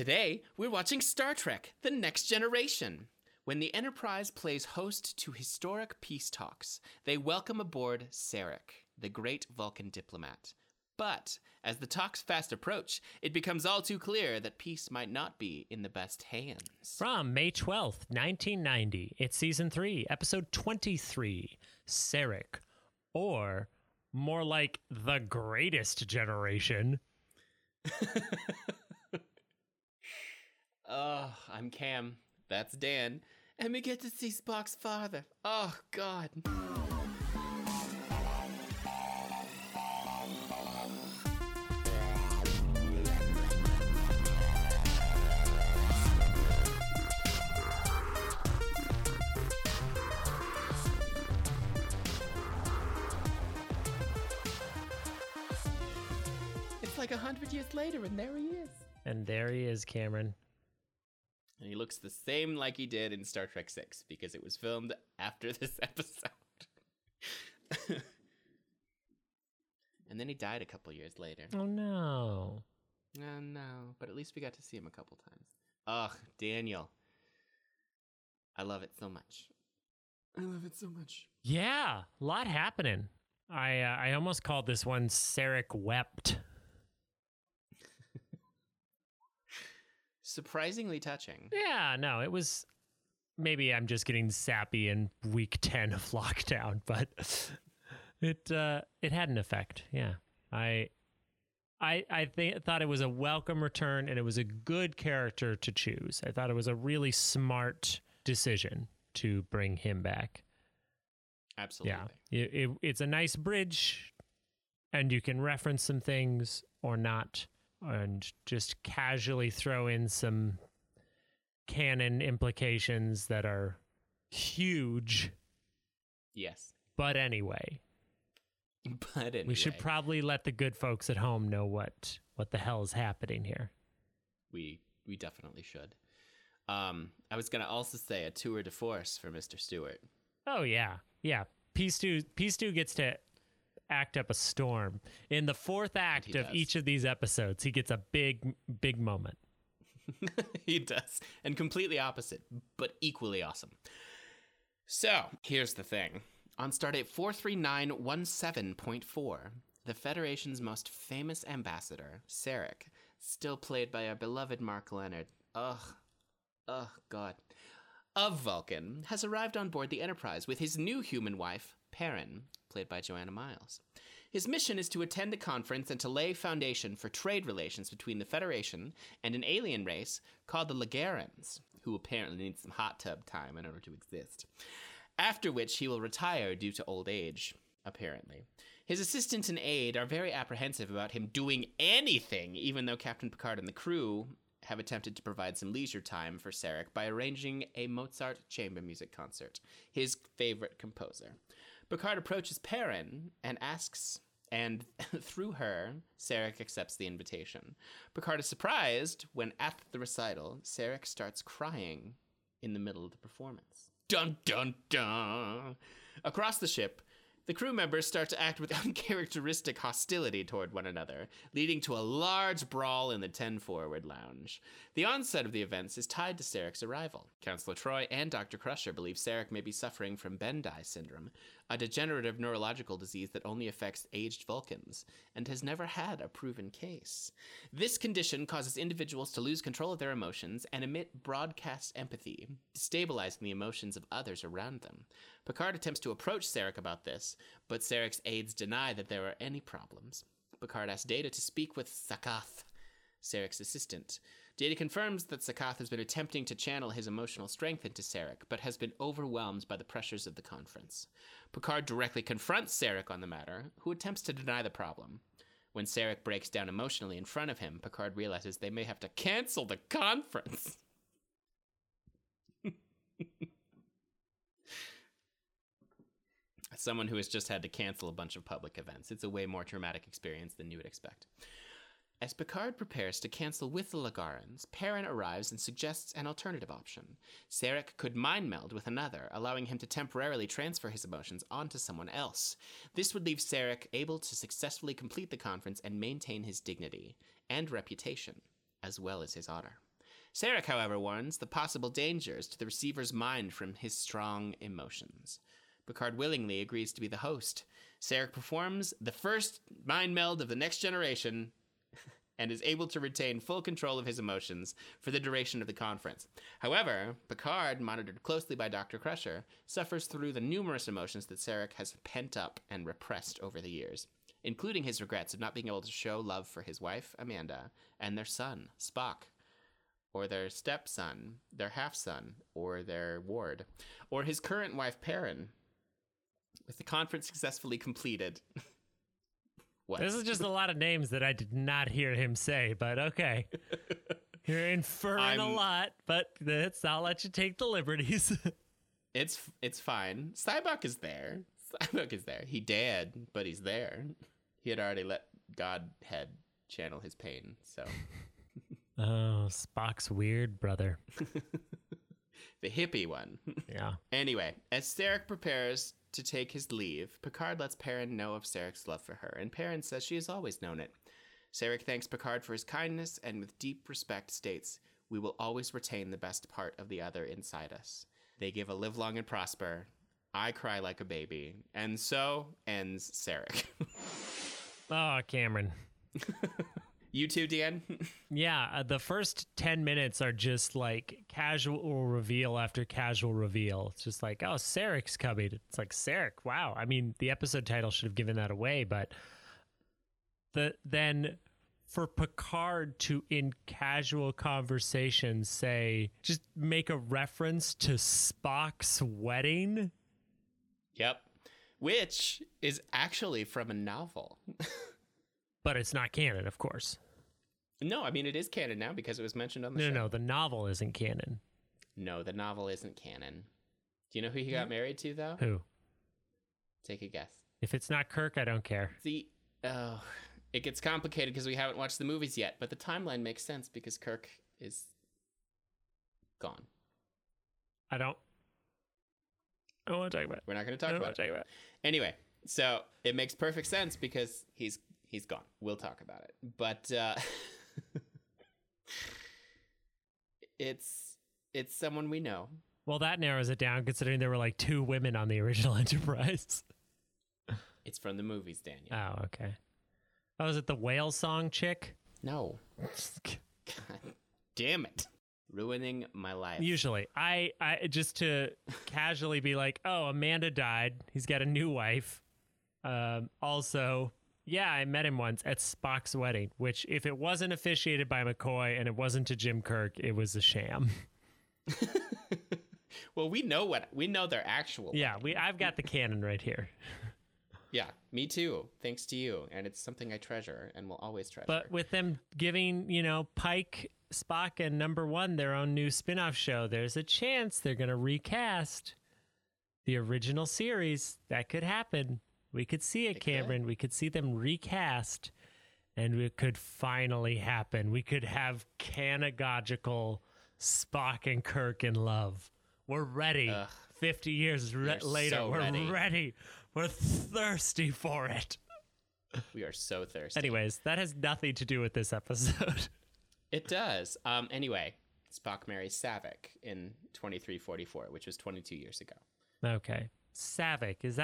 Today, we're watching Star Trek: The Next Generation. When the Enterprise plays host to historic peace talks, they welcome aboard Sarek, the great Vulcan diplomat. But as the talks fast approach, it becomes all too clear that peace might not be in the best hands. From May 12th, 1990, it's Season 3, Episode 23, Sarek, or more like The Greatest Generation. Oh, I'm Cam. That's Dan. And we get to see Spock's father. Oh, God. It's like 100 years later, and there he is. And there he is, Cameron. And he looks the same like he did in Star Trek VI, because it was filmed after this episode. And then he died a couple years later. Oh, no. Oh, no. But at least we got to see him a couple times. Ugh, Daniel. I love it so much. Yeah, a lot happening. I almost called this one Sarek Wept. Surprisingly touching. Yeah, no, it was... Maybe I'm just getting sappy in week 10 of lockdown, but it had an effect, yeah. I thought it was a welcome return, and it was a good character to choose. I thought it was a really smart decision to bring him back. Absolutely. Yeah, it's a nice bridge, and you can reference some things or not, and just casually throw in some canon implications that are huge. Yes. But anyway. We should probably let the good folks at home know what the hell is happening here. We definitely should. I was going to also say a tour de force for Mr. Stewart. Oh, yeah. Yeah. P-Stew gets to act up a storm in the fourth act of each of these episodes. He gets a big moment. He does, and completely opposite but equally awesome. So here's the thing. On Stardate 43917.4, the Federation's most famous ambassador, Sarek, still played by our beloved Mark Lenard, of Vulcan, has arrived on board the Enterprise with his new human wife, Perrin, played by Joanna Miles. His mission is to attend a conference and to lay foundation for trade relations between the Federation and an alien race called the Laguerrans, who apparently need some hot tub time in order to exist, after which he will retire due to old age, apparently. His assistant and aide are very apprehensive about him doing anything, even though Captain Picard and the crew have attempted to provide some leisure time for Sarek by arranging a Mozart chamber music concert, his favorite composer. Picard approaches Perrin and asks, and through her, Sarek accepts the invitation. Picard is surprised when, at the recital, Sarek starts crying in the middle of the performance. Dun, dun, dun! Across the ship, the crew members start to act with uncharacteristic hostility toward one another, leading to a large brawl in the 10 Forward Lounge. The onset of the events is tied to Sarek's arrival. Counselor Troy and Dr. Crusher believe Sarek may be suffering from Bendai Syndrome, a degenerative neurological disease that only affects aged Vulcans, and has never had a proven case. This condition causes individuals to lose control of their emotions and emit broadcast empathy, destabilizing the emotions of others around them. Picard attempts to approach Sarek about this, but Sarek's aides deny that there are any problems. Picard asks Data to speak with Sakkath, Sarek's assistant. Data confirms that Sakkath has been attempting to channel his emotional strength into Sarek, but has been overwhelmed by the pressures of the conference. Picard directly confronts Sarek on the matter, who attempts to deny the problem. When Sarek breaks down emotionally in front of him, Picard realizes they may have to cancel the conference. As someone who has just had to cancel a bunch of public events, it's a way more traumatic experience than you would expect. As Picard prepares to cancel with the Laguerrans, Perrin arrives and suggests an alternative option. Sarek could mind meld with another, allowing him to temporarily transfer his emotions onto someone else. This would leave Sarek able to successfully complete the conference and maintain his dignity and reputation, as well as his honor. Sarek, however, warns the possible dangers to the receiver's mind from his strong emotions. Picard willingly agrees to be the host. Sarek performs the first mind meld of the next generation and is able to retain full control of his emotions for the duration of the conference. However, Picard, monitored closely by Dr. Crusher, suffers through the numerous emotions that Sarek has pent up and repressed over the years, including his regrets of not being able to show love for his wife, Amanda, and their son, Spock, or their stepson, their half-son, or their ward, or his current wife, Perrin. With the conference successfully completed. What? This is just a lot of names that I did not hear him say, but okay. You're inferring a lot, but that's, I'll let you take the liberties. It's fine. Sybok is there. Sybok is there. He dead, but he's there. He had already let Godhead channel his pain, so... Oh, Spock's weird brother. The hippie one. Yeah. Anyway, as Sarek prepares to take his leave, Picard lets Perrin know of Sarek's love for her, and Perrin says she has always known it. Sarek thanks Picard for his kindness and with deep respect states, "We will always retain the best part of the other inside us." They give a live long and prosper. I cry like a baby. And so ends Sarek. Oh, Cameron. You too, Dan? Yeah, the first 10 minutes are just like casual reveal after casual reveal. It's just like, oh, Sarek's coming. It's like, Sarek, wow. I mean, the episode title should have given that away, but then for Picard to, in casual conversation, say, just make a reference to Spock's wedding. Yep, which is actually from a novel. But it's not canon, of course. No, I mean, it is canon now because it was mentioned on the show. No, the novel isn't canon. No, the novel isn't canon. Do you know who he got married to, though? Who? Take a guess. If it's not Kirk, I don't care. It gets complicated because we haven't watched the movies yet, but the timeline makes sense because Kirk is gone. I don't want to talk about it. We're not going to talk about it. Anyway, so it makes perfect sense because he's gone. We'll talk about it. But it's someone we know. Well, that narrows it down, considering there were like two women on the original Enterprise. It's from the movies, Daniel. Oh, okay. Oh, is it the whale song chick? No. God damn it. Ruining my life. Usually. I just to casually be like, oh, Amanda died. He's got a new wife. Also... Yeah, I met him once at Spock's wedding, which if it wasn't officiated by McCoy and it wasn't to Jim Kirk, it was a sham. Well, we know their actual. Yeah, I've got the canon right here. Yeah, me too. Thanks to you. And it's something I treasure and will always treasure. But with them giving, Pike, Spock, and Number One their own new spinoff show, there's a chance they're going to recast the original series. That could happen. We could see it, Cameron. We could see them recast, and it could finally happen. We could have canagogical Spock and Kirk in love. We're ready. 50 years later, so we're ready. We're thirsty for it. We are so thirsty. Anyways, that has nothing to do with this episode. It does. Anyway, Spock marries Saavik in 2344, which was 22 years ago. Okay. Saavik, is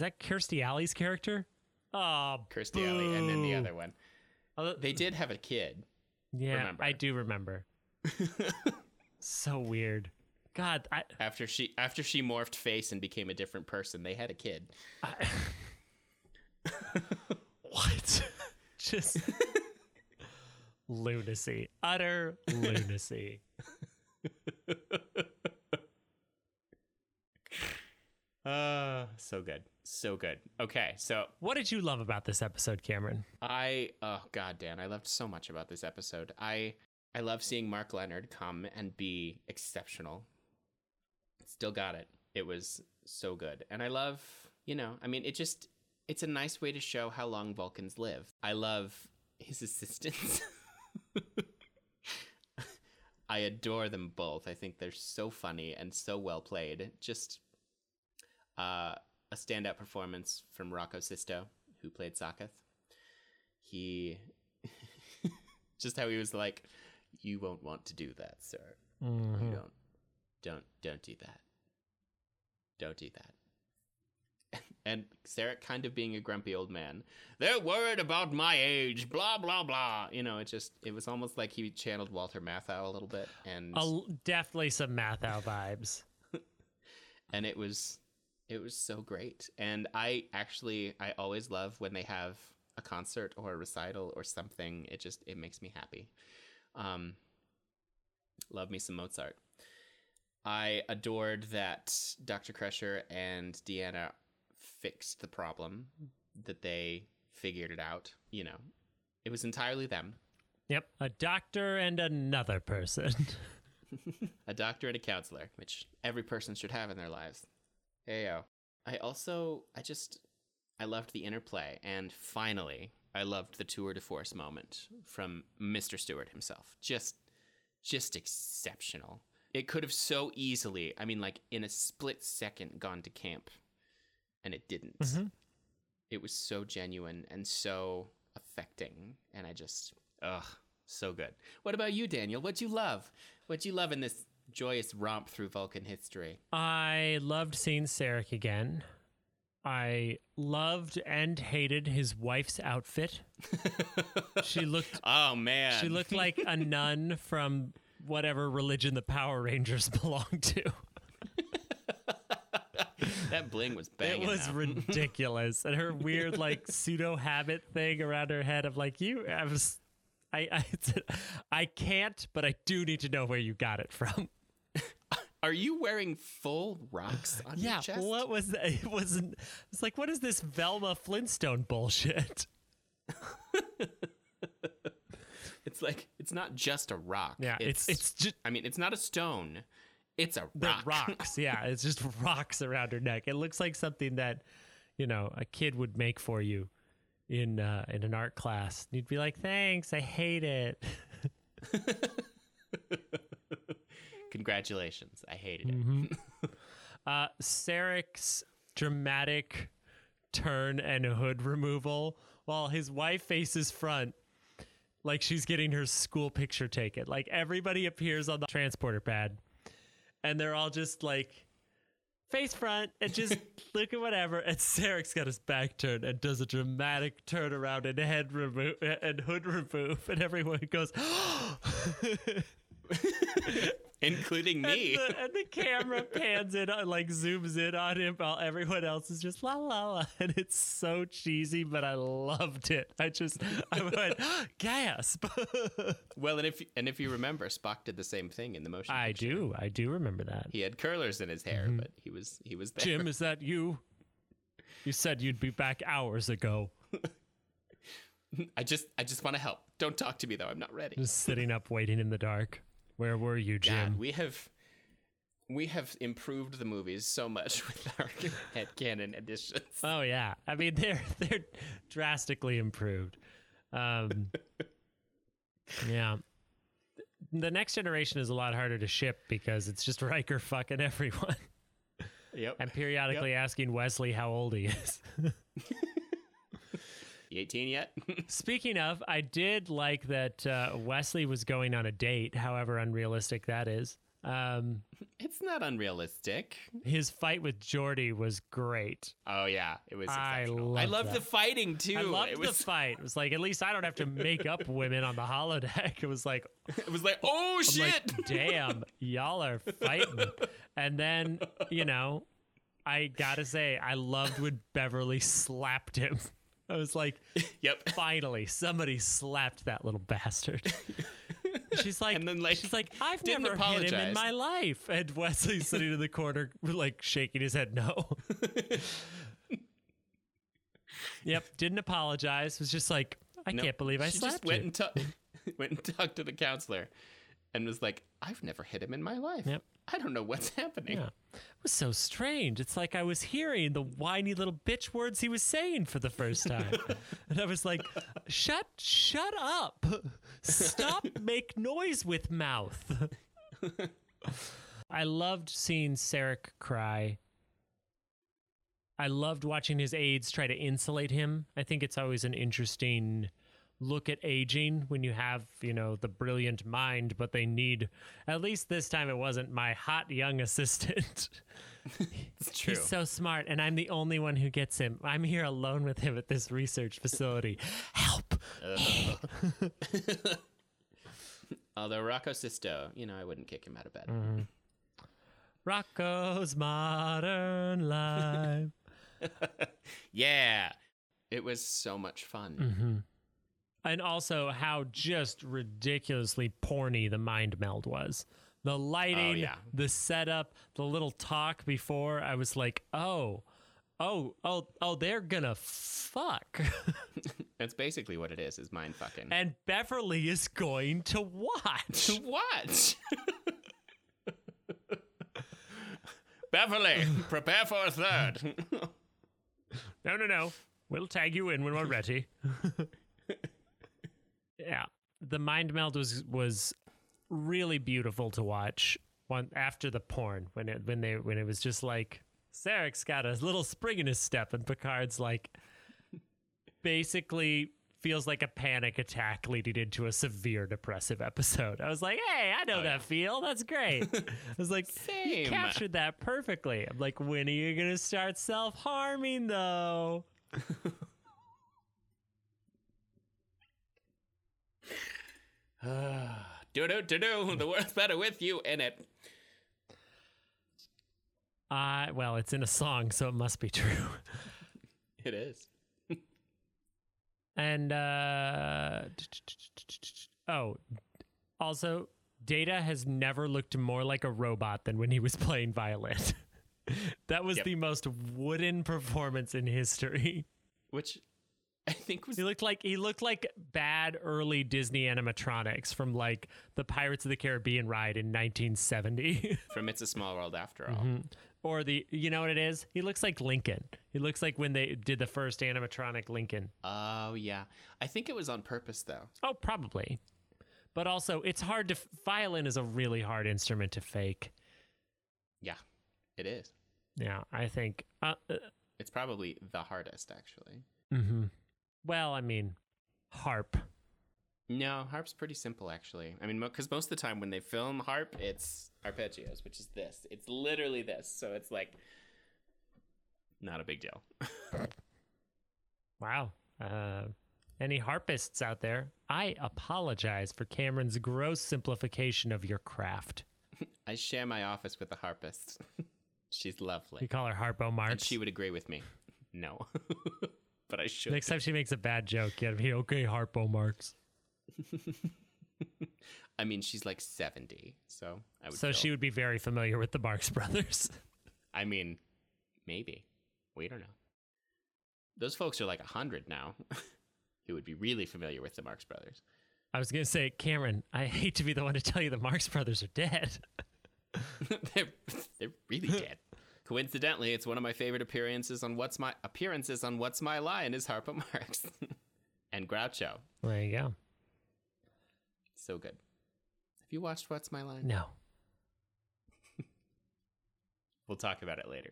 that Kirstie Alley's character? Oh, Kirstie Alley, and then the other one. They did have a kid. Yeah, remember. I do remember. So weird. God. After she morphed face and became a different person, they had a kid. What? Just lunacy. Utter lunacy. So good. So good. Okay, so... What did you love about this episode, Cameron? Dan, I loved so much about this episode. I love seeing Mark Lenard come and be exceptional. Still got it. It was so good. And I love, it's a nice way to show how long Vulcans live. I love his assistants. I adore them both. I think they're so funny and so well played. Just... a standout performance from Rocco Sisto, who played Sakkath. He just how he was like, You won't want to do that, sir. Mm-hmm. You don't do that. Don't do that. And Sarek kind of being a grumpy old man. They're worried about my age, blah, blah, blah. You know, it was almost like he channeled Walter Matthau a little bit. And definitely some Matthau vibes. And it was so great. And I always love when they have a concert or a recital or something. It makes me happy. Love me some Mozart. I adored that Dr. Crusher and Deanna fixed the problem, that they figured it out. You know, it was entirely them. Yep. A doctor and another person. A doctor and a counselor, which every person should have in their lives. Heyo. I loved the interplay. And finally, I loved the tour de force moment from Mr. Stewart himself. Just exceptional. It could have so easily, I mean, like in a split second, gone to camp, and it didn't. Mm-hmm. It was so genuine and so affecting, and I just, so good. What about you, Daniel? What'd you love? What'd you love in this joyous romp through Vulcan history? I loved seeing Sarek again. I loved and hated his wife's outfit. She looked like a nun from whatever religion the Power Rangers belonged to. That bling was banging. It was ridiculous. And her weird, like, pseudo habit thing around her head of like, I can't, but I do need to know where you got it from. Are you wearing full rocks on your chest? Yeah, what was that? It's like, what is this Velma Flintstone bullshit? It's like, it's not just a rock. Yeah, it's just, I mean, it's not a stone. It's a rock. Rocks, yeah. It's just rocks around her neck. It looks like something that, you know, a kid would make for you in an art class. You'd be like, thanks, I hate it. Congratulations, I hated it. Mm-hmm. Sarek's dramatic turn and hood removal while his wife faces front, like she's getting her school picture taken. Like everybody appears on the transporter pad and they're all just like face front and just look at whatever. And Sarek's got his back turned and does a dramatic turnaround and hood remove. And everyone goes, oh! Including me. And the camera pans in, like zooms in on him while everyone else is just la la la. And it's so cheesy, but I loved it. I went, gasp. Well, and if you remember, Spock did the same thing in the motion picture. I do remember that. He had curlers in his hair, mm-hmm. But he was there. Jim, is that you? You said you'd be back hours ago. I just want to help. Don't talk to me though. I'm not ready. Just sitting up waiting in the dark. Where were you, Jim? God, we have improved the movies so much with our headcanon additions. Oh yeah, I mean they're drastically improved. Yeah, the Next Generation is a lot harder to ship because it's just Riker fucking everyone. Yep. And periodically asking Wesley how old he is. 18 yet? Speaking of, I did like that Wesley was going on a date, however unrealistic that is. It's not unrealistic. His fight with Geordi was great. Oh yeah, it was exceptional. I loved the fighting too. I loved the fight. It was like, at least I don't have to make up women on the holodeck. It was like oh shit. Like, damn, y'all are fighting. And then, you know, I gotta say, I loved when Beverly slapped him. I was like, yep. Finally, somebody slapped that little bastard. She's like, and then, like, I've never apologized. Hit him in my life. And Wesley's sitting in the corner, like shaking his head no. Yep, didn't apologize. Was just like, I can't believe I slapped him. Went and talked to the counselor and was like, I've never hit him in my life. Yep. I don't know what's happening. Yeah. It was so strange. It's like I was hearing the whiny little bitch words he was saying for the first time. And I was like, shut up. Stop, make noise with mouth. I loved seeing Sarek cry. I loved watching his aides try to insulate him. I think it's always an interesting look at aging when you have, you know, the brilliant mind, but they need, at least this time it wasn't my hot young assistant. It's true. He's so smart, and I'm the only one who gets him. I'm here alone with him at this research facility. Help! Although Rocco Sisto, you know, I wouldn't kick him out of bed. Mm. Rocco's Modern Life. Yeah. It was so much fun. Mm-hmm. And also how just ridiculously porny the mind meld was. The lighting, the setup, the little talk before, I was like, oh, they're gonna fuck. That's basically what it is mind fucking. And Beverly is going to watch. Beverly, prepare for a third. No. We'll tag you in when we're ready. Yeah. The mind meld was really beautiful to watch after the porn when it was just like Sarek's got a little spring in his step and Picard's like basically feels like a panic attack leading into a severe depressive episode. I was like, hey, I know that feel. That's great. I was like, you captured that perfectly. I'm like, when are you going to start self-harming, though? Do-do-do-do. The world's better with you in it. Well, it's in a song, so it must be true. It is. And, also, Data has never looked more like a robot than when he was playing violin. That was the most wooden performance in history. Which I think was... He looked like bad early Disney animatronics from, like, the Pirates of the Caribbean ride in 1970. From It's a Small World After All. Mm-hmm. Or you know what it is? He looks like Lincoln. He looks like when they did the first animatronic Lincoln. Oh, yeah. I think it was on purpose, though. Oh, probably. But also, it's hard to... Violin is a really hard instrument to fake. Yeah, it is. Yeah, I think... it's probably the hardest, actually. Mm-hmm. Well, I mean, harp. No, harp's pretty simple, actually. I mean, because most of the time when they film harp, it's arpeggios, which is this. It's literally this. So it's like, not a big deal. Wow. Any harpists out there, I apologize for Cameron's gross simplification of your craft. I share my office with a harpist. She's lovely. You call her Harpo Marx? And she would agree with me. No. But I should. Next time she makes a bad joke, you'd be okay, Harpo Marx. I mean, she's like 70, so I would. So she would be very familiar with the Marx Brothers. I mean, maybe. We don't know. Those folks are like 100 now. Who would be really familiar with the Marx Brothers? I was gonna say, Cameron, I hate to be the one to tell you the Marx Brothers are dead. They're really dead. Coincidentally, it's one of my favorite appearances on What's My Line is Harpo Marx and Groucho. There you go. So good. Have you watched What's My Line? No. We'll talk about it later.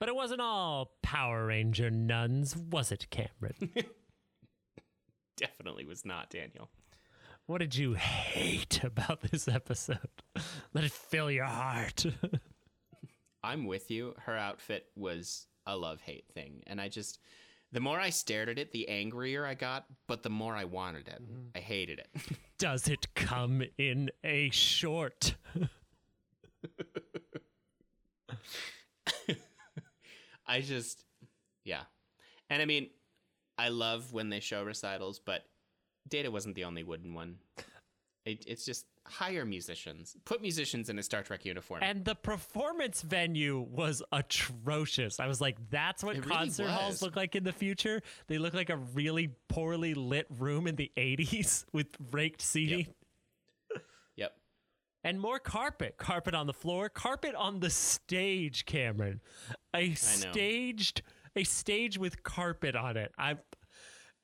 But it wasn't all Power Ranger nuns, was it, Cameron? Definitely was not, Daniel. What did you hate about this episode? Let it fill your heart. I'm with you. Her outfit was a love-hate thing. And I just, the more I stared at it, the angrier I got, but the more I wanted it. Mm-hmm. I hated it. Does it come in a short? I just, yeah. And I mean, I love when they show recitals, but Data wasn't the only wooden one. It's just hire musicians. Put musicians in a Star Trek uniform. And the performance venue was atrocious. I was like, that's what concert halls look like in the future. They look like a really poorly lit room in the 80s with raked seating. Yep. And more carpet. Carpet on the floor. Carpet on the stage, Cameron. A stage with carpet on it.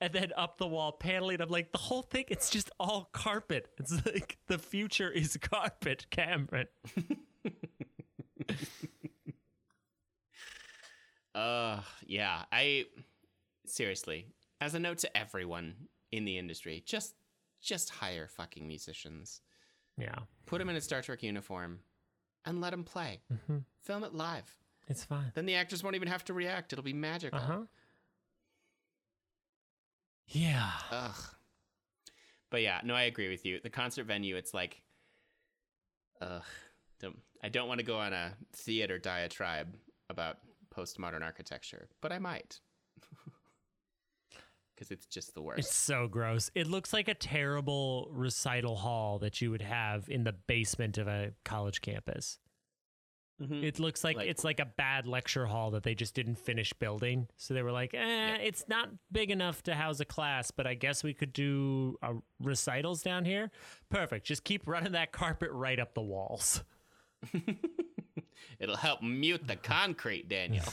And then up the wall paneling. I'm like, the whole thing, it's just all carpet. It's like, the future is carpet, Cameron. Yeah. I seriously, as a note to everyone in the industry, just hire fucking musicians. Yeah. Put them in a Star Trek uniform and let them play. Mm-hmm. Film it live. It's fine. Then the actors won't even have to react. It'll be magical. Uh-huh. Yeah. Ugh. But yeah, no, I agree with you. The concert venue, it's like, ugh. I don't want to go on a theater diatribe about postmodern architecture, but I might. Because it's just the worst. It's so gross. It looks like a terrible recital hall that you would have in the basement of a college campus. Mm-hmm. It looks like it's like a bad lecture hall that they just didn't finish building. So they were like, It's not big enough to house a class, but I guess we could do recitals down here. Perfect. Just keep running that carpet right up the walls. It'll help mute the concrete, Daniel.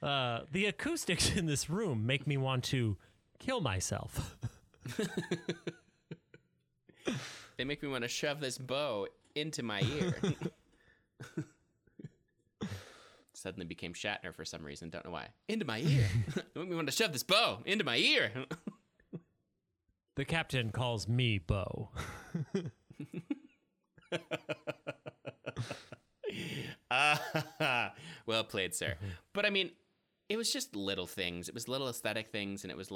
The acoustics in this room make me want to kill myself. They make me want to shove this bow into my ear. Suddenly became Shatner for some reason. Don't know why. Into my ear. We want to shove this bow into my ear. The captain calls me Bo. Well played, sir. Mm-hmm. But I mean, it was just little things. It was little aesthetic things, and it was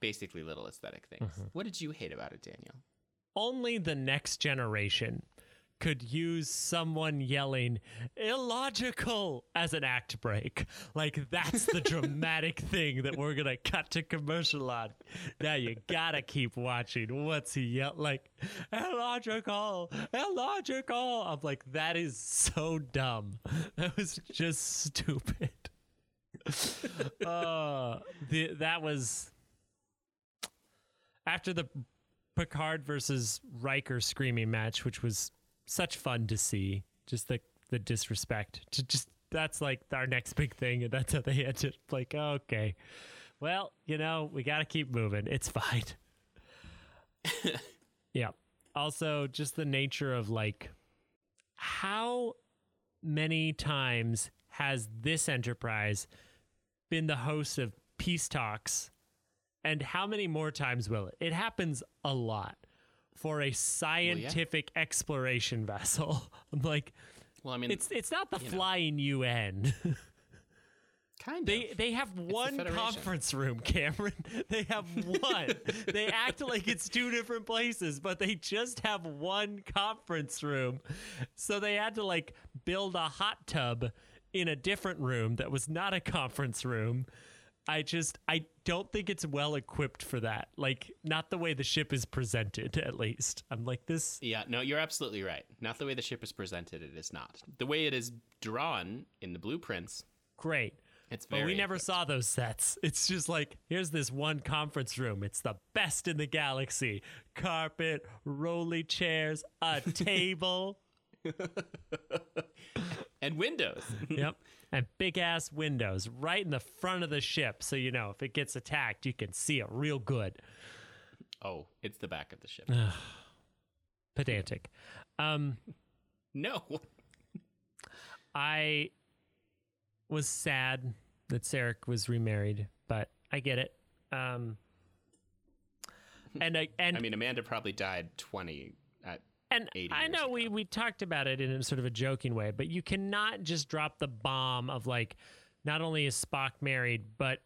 basically little aesthetic things. Mm-hmm. What did you hate about it, Daniel? Only the next generation could use someone yelling illogical as an act break. Like, that's the dramatic thing that we're gonna cut to commercial on. Now you gotta keep watching. What's he yelling? Like, illogical. I'm like, that is so dumb. That was just stupid. That was after the Picard versus Riker screaming match, which was such fun to see, just the disrespect to just, that's like our next big thing, and that's how they end it. Like, okay, well, we got to keep moving. It's fine. Yeah. Also, just the nature of like, how many times has this Enterprise been the host of peace talks, and how many more times will it? It happens a lot. For a scientific exploration vessel. I'm like, well, I mean, it's not the flying UN. Kind of. They have one conference room, Cameron. They have one. They act like it's two different places, but they just have one conference room. So they had to like build a hot tub in a different room that was not a conference room. I don't think it's well equipped for that. Like, not the way the ship is presented, at least. I'm like, this... Yeah, no, you're absolutely right. Not the way the ship is presented, it is not. The way it is drawn in the blueprints... Great. It's very... But we never saw those sets. It's just like, here's this one conference room. It's the best in the galaxy. Carpet, rolly chairs, a table... And windows. Yep. And big-ass windows right in the front of the ship. So, if it gets attacked, you can see it real good. Oh, it's the back of the ship. Pedantic. No. I was sad that Sarek was remarried, but I get it. Amanda probably died 20 And I know we talked about it in sort of a joking way, but you cannot just drop the bomb of like, not only is Spock married, but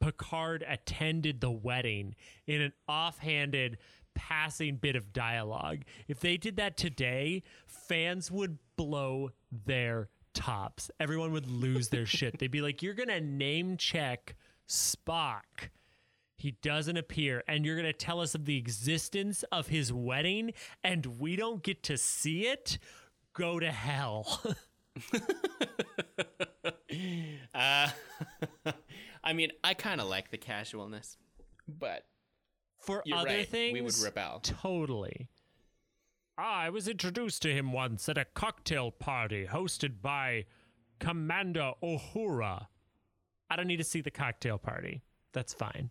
Picard attended the wedding in an offhanded passing bit of dialogue. If they did that today, fans would blow their tops. Everyone would lose their shit. They'd be like, you're going to name check Spock. He doesn't appear, and you're going to tell us of the existence of his wedding, and we don't get to see it? Go to hell. I mean, I kind of like the casualness, but for other things, we would rebel. Totally. I was introduced to him once at a cocktail party hosted by Commander Uhura. I don't need to see the cocktail party. That's fine.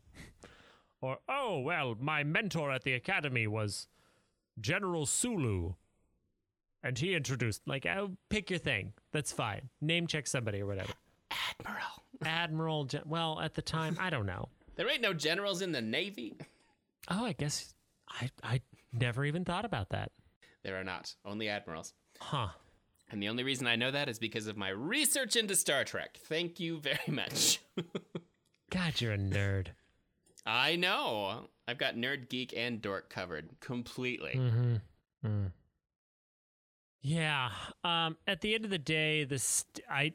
Or, oh, well, my mentor at the academy was General Sulu. And he introduced, like, oh, pick your thing. That's fine. Name check somebody or whatever. Admiral. Well, at the time, I don't know. There ain't no generals in the Navy. Oh, I guess I never even thought about that. There are not. Only admirals. Huh. And the only reason I know that is because of my research into Star Trek. Thank you very much. God, you're a nerd. I know. I've got nerd, geek, and dork covered completely. Mm-hmm. Mm. Yeah. At the end of the day, I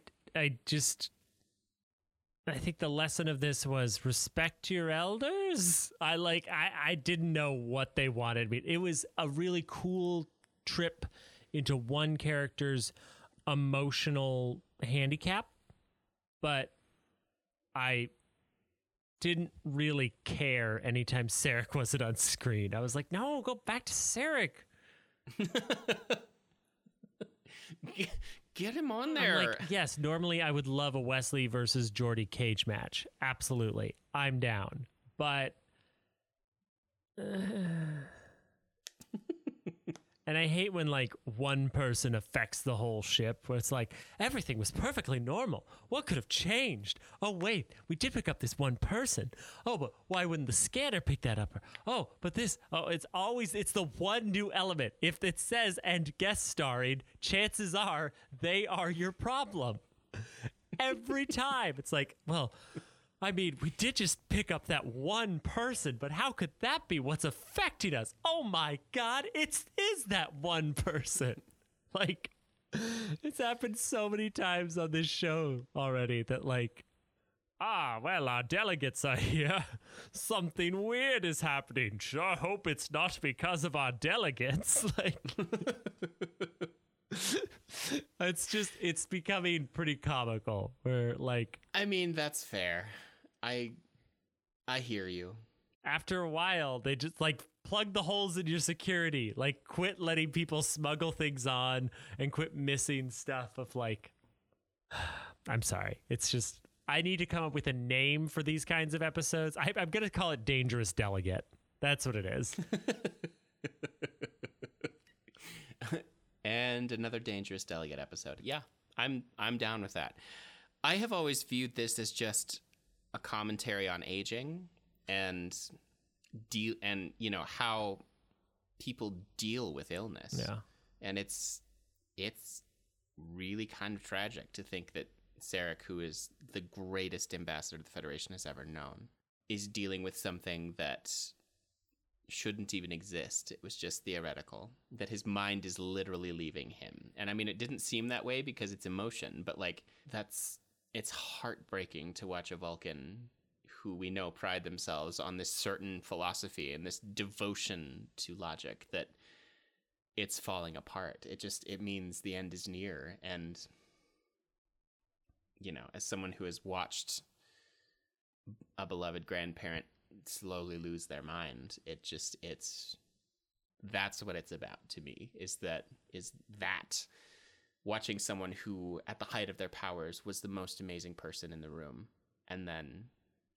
think the lesson of this was respect your elders. I didn't know what they wanted me. It was a really cool trip into one character's emotional handicap, but I didn't really care anytime Sarek wasn't on screen. I was like, no, go back to Sarek. Get him on there. I'm like, yes, normally I would love a Wesley versus Geordie cage match. Absolutely. I'm down. But... And I hate when, like, one person affects the whole ship, where it's like, everything was perfectly normal. What could have changed? Oh, wait, we did pick up this one person. Oh, but why wouldn't the scanner pick that up? Oh, but this, oh, it's the one new element. If it says, and guest starring, chances are they are your problem. Every time. It's like, well, I mean, we did just pick up that one person, but how could that be what's affecting us? Oh my God, it is that one person. Like, it's happened so many times on this show already that, like, well, our delegates are here. Something weird is happening. Sure hope it's not because of our delegates. Like, it's becoming pretty comical. Where, like, I mean, that's fair. I hear you. After a while, they just, like, plug the holes in your security. Like, quit letting people smuggle things on and quit missing stuff of, like, I'm sorry. It's just, I need to come up with a name for these kinds of episodes. I'm going to call it Dangerous Delegate. That's what it is. And another Dangerous Delegate episode. Yeah, I'm down with that. I have always viewed this as just a commentary on aging and you know, how people deal with illness. Yeah. And it's really kind of tragic to think that Sarek, who is the greatest ambassador the Federation has ever known, is dealing with something that shouldn't even exist. It was just theoretical, that his mind is literally leaving him. And I mean, it didn't seem that way because it's emotion, but, like, it's heartbreaking to watch a Vulcan who we know pride themselves on this certain philosophy and this devotion to logic, that it's falling apart. It means the end is near. And, you know, as someone who has watched a beloved grandparent slowly lose their mind, that's what it's about to me, is that watching someone who at the height of their powers was the most amazing person in the room and then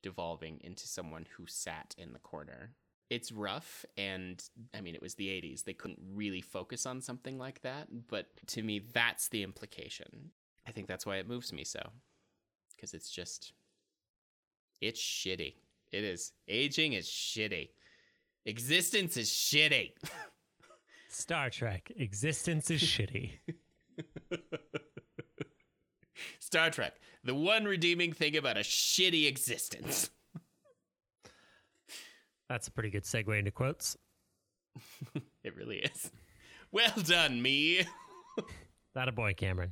devolving into someone who sat in the corner. It's rough, and I mean, it was the 80s. They couldn't really focus on something like that, but to me, that's the implication. I think that's why it moves me so, because it's shitty. It is. Aging is shitty. Existence is shitty. Star Trek. Existence is shitty. Star Trek. The one redeeming thing about a shitty existence. That's a pretty good segue into quotes. It really is. Well done, me. Atta boy, Cameron.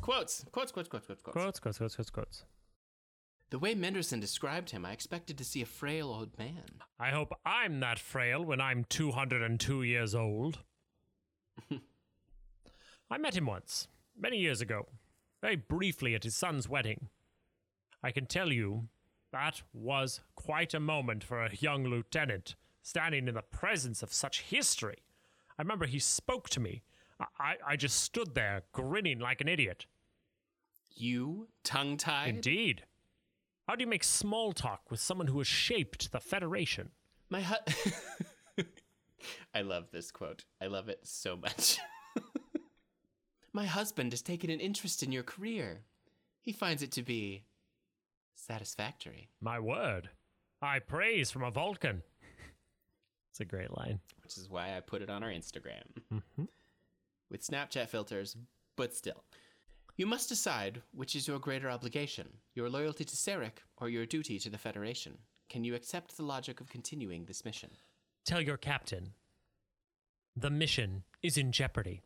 Quotes. Quotes, quotes, quotes, quotes, quotes. Quotes, quotes, quotes, quotes, quotes. The way Menderson described him, I expected to see a frail old man. I hope I'm that frail when I'm 202 years old. I met him once, many years ago, very briefly at his son's wedding. I can tell you, that was quite a moment for a young lieutenant, standing in the presence of such history. I remember he spoke to me. I just stood there, grinning like an idiot. You tongue-tied? Indeed. How do you make small talk with someone who has shaped the Federation? My I love this quote. I love it so much. My husband has taken an interest in your career. He finds it to be satisfactory. My word. I praise from a Vulcan. It's a great line. Which is why I put it on our Instagram. Mm-hmm. With Snapchat filters, but still. You must decide which is your greater obligation, your loyalty to Sarek or your duty to the Federation. Can you accept the logic of continuing this mission? Tell your captain. The mission is in jeopardy.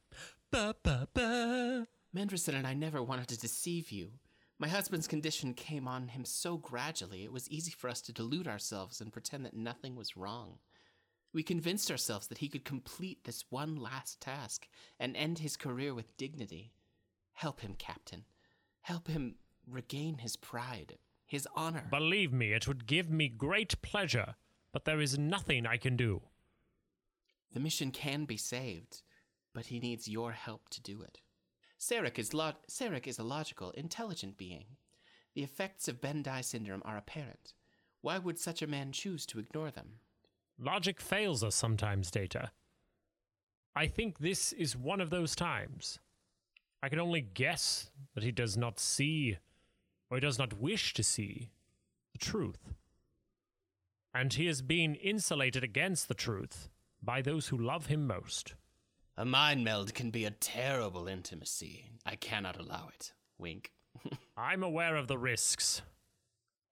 Ba, ba, ba. Manderson and I never wanted to deceive you. My husband's condition came on him so gradually, it was easy for us to delude ourselves and pretend that nothing was wrong. We convinced ourselves that he could complete this one last task and end his career with dignity. Help him, Captain. Help him regain his pride, his honor. Believe me, it would give me great pleasure, but there is nothing I can do. The mission can be saved, but he needs your help to do it. Sarek is a logical, intelligent being. The effects of Bendai Syndrome are apparent. Why would such a man choose to ignore them? Logic fails us sometimes, Data. I think this is one of those times. I can only guess that he does not see, or he does not wish to see, the truth. And he is being insulated against the truth by those who love him most. A mind meld can be a terrible intimacy. I cannot allow it. Wink. I'm aware of the risks,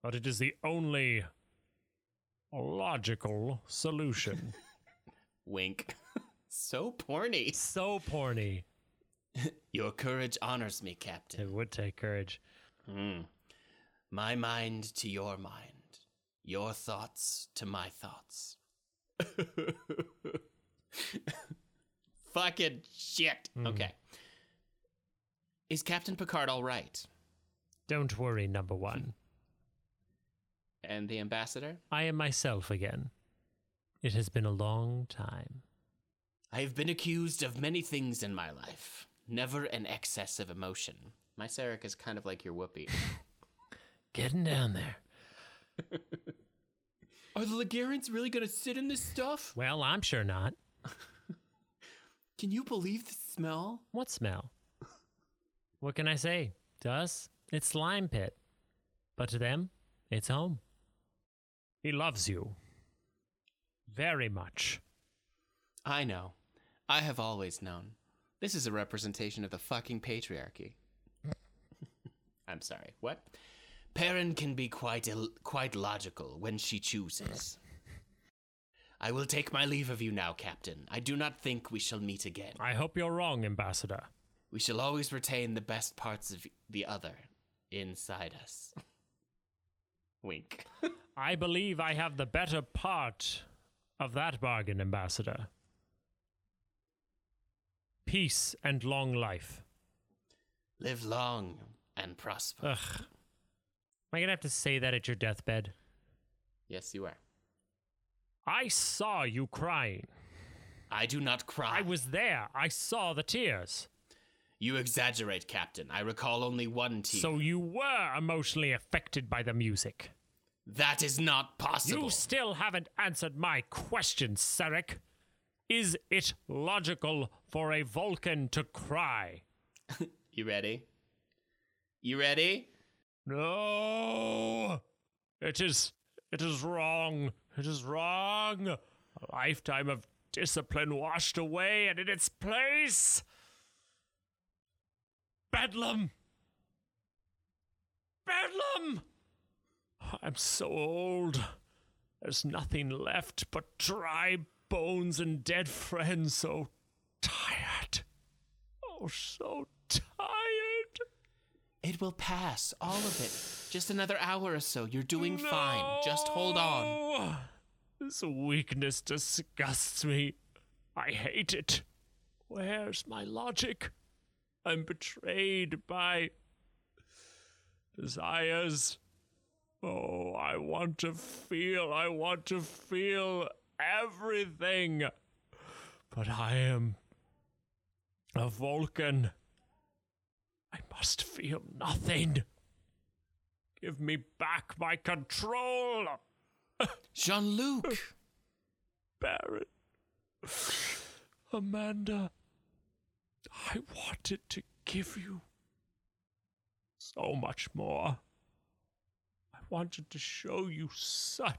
but it is the only logical solution. Wink. So porny. So porny. Your courage honors me, Captain. It would take courage. My mind to your mind. Your thoughts to my thoughts. Fucking shit. Okay. Is Captain Picard all right? Don't worry, number one. And the ambassador? I am myself again. It has been a long time. I have been accused of many things in my life. Never an excess of emotion. My Sarek is kind of like your Whoopi. Getting down there. Are the Laguerrans really going to sit in this stuff? Well, I'm sure not. Can you believe the smell? What smell? What can I say? To us, it's Slime Pit. But to them, it's home. He loves you. Very much. I know. I have always known. This is a representation of the fucking patriarchy. I'm sorry, what? Perrin can be quite logical when she chooses. I will take my leave of you now, Captain. I do not think we shall meet again. I hope you're wrong, Ambassador. We shall always retain the best parts of the other inside us. Wink. I believe I have the better part of that bargain, Ambassador. Peace and long life. Live long and prosper. Ugh. Am I going to have to say that at your deathbed? Yes, you are. I saw you crying. I do not cry. I was there. I saw the tears. You exaggerate, Captain. I recall only one tear. So you were emotionally affected by the music. That is not possible. You still haven't answered my question, Sarek. Is it logical for a Vulcan to cry? You ready? You ready? No. It is wrong. It is wrong. A lifetime of discipline washed away, and in its place, Bedlam! Bedlam! I'm so old. There's nothing left but dry bones and dead friends. So tired. Oh, so tired. It will pass, all of it. Just another hour or so. You're doing fine. Just hold on. This weakness disgusts me. I hate it. Where's my logic? I'm betrayed by desires. Oh, I want to feel everything. But I am a Vulcan. I must feel nothing. Give me back my control. Jean-Luc. Baron. Amanda, I wanted to give you so much more. I wanted to show you such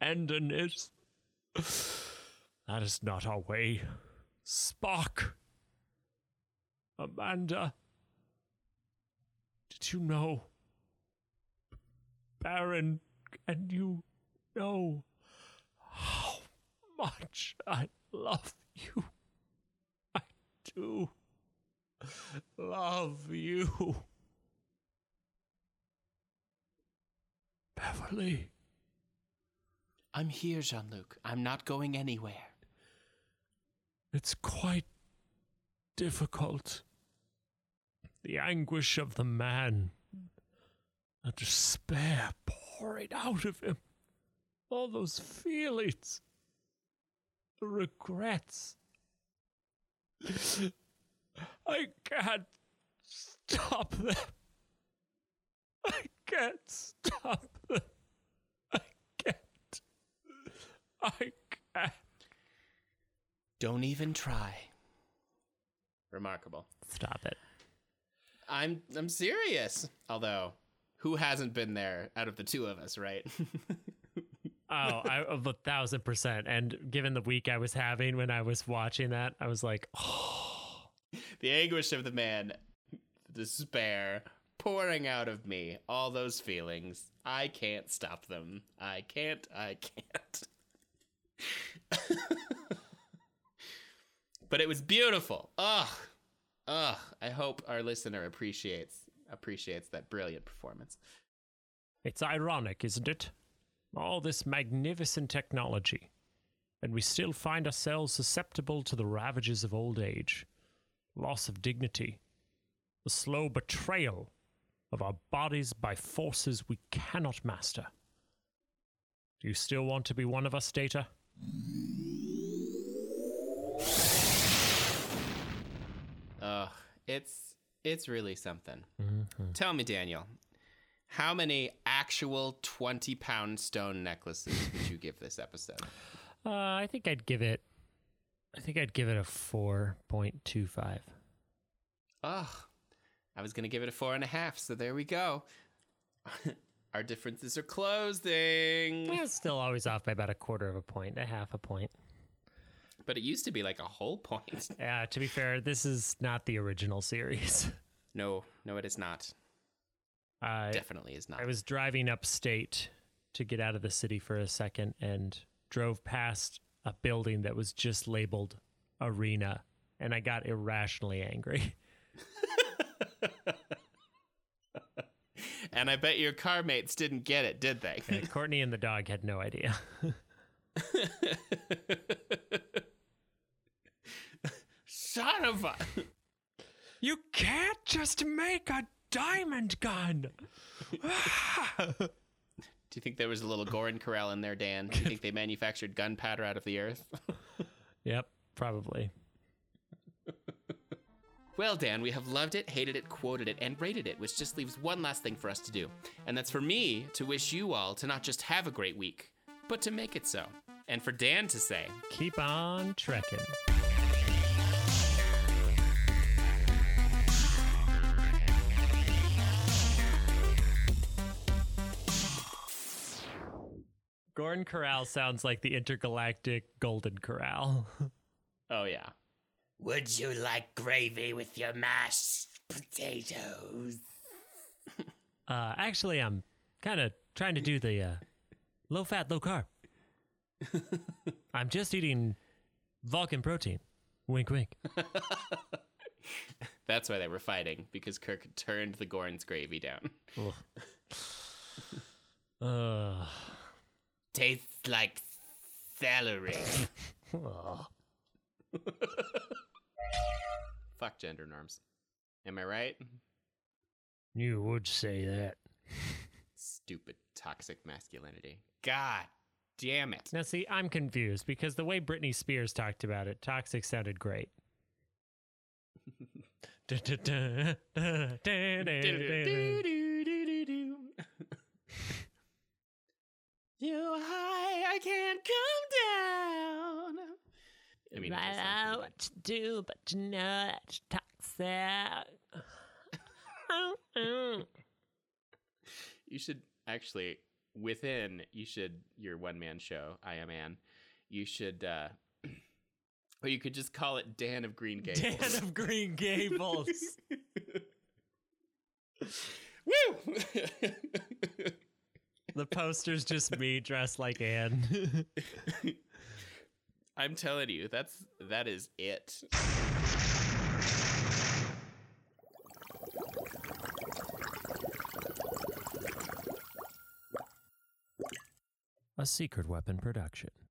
tenderness. That is not our way. Spock. Amanda, did you know? Baron, and you know how much I love you. I do love you. Beverly. I'm here, Jean-Luc. I'm not going anywhere. It's quite difficult. The anguish of the man, the despair pouring out of him, all those feelings, the regrets. I can't stop them. I can't stop them. I can't. Don't even try. Remarkable. Stop it. I'm serious. Although, who hasn't been there out of the two of us, right? I 1,000%. And given the week I was having when I was watching that, I was like, oh. The anguish of the man, the despair pouring out of me, all those feelings. I can't stop them. I can't. But it was beautiful. Ugh. I hope our listener appreciates that brilliant performance. It's ironic, isn't it? All this magnificent technology, and we still find ourselves susceptible to the ravages of old age, loss of dignity, the slow betrayal of our bodies by forces we cannot master. Do you still want to be one of us, Data? It's really something. Mm-hmm. Tell me, Daniel, how many actual 20-pound stone necklaces would you give this episode? I think I'd give it a 4.25. I was gonna give it a 4.5. So there we go. Our differences are closing. It's still always off by about 1/4 of a point, 1/2 a point. But it used to be like a whole point. Yeah, to be fair, this is not the original series. No, it is not. Definitely is not. I was driving upstate to get out of the city for a second and drove past a building that was just labeled Arena, and I got irrationally angry. And I bet your car mates didn't get it, did they? Courtney and the dog had no idea. Son of a... You can't just make a diamond gun! Do you think there was a little Gorin Corral in there, Dan? Do you think they manufactured gunpowder out of the earth? Yep, probably. Well, Dan, we have loved it, hated it, quoted it, and rated it, which just leaves one last thing for us to do. And that's for me to wish you all to not just have a great week, but to make it so. And for Dan to say, keep on trekking. Gorin Corral sounds like the intergalactic Golden Corral. Oh, yeah. Would you like gravy with your mashed potatoes? Actually, I'm kind of trying to do the low-fat, low-carb. I'm just eating Vulcan protein. Wink, wink. That's why they were fighting, because Kirk turned the Gorin's gravy down. Tastes like celery. Oh. Fuck gender norms. Am I right? You would say that. Stupid toxic masculinity. God damn it. Now see, I'm confused because the way Britney Spears talked about it, toxic sounded great. Too high, I can't come down. I mean, I know what to do, but you know it's toxic. You should actually, within your one man show, I Am Ann, you should, or you could just call it Dan of Green Gables. Dan of Green Gables. Woo! The poster's just me dressed like Anne. I'm telling you, that is it. A Secret Weapon production.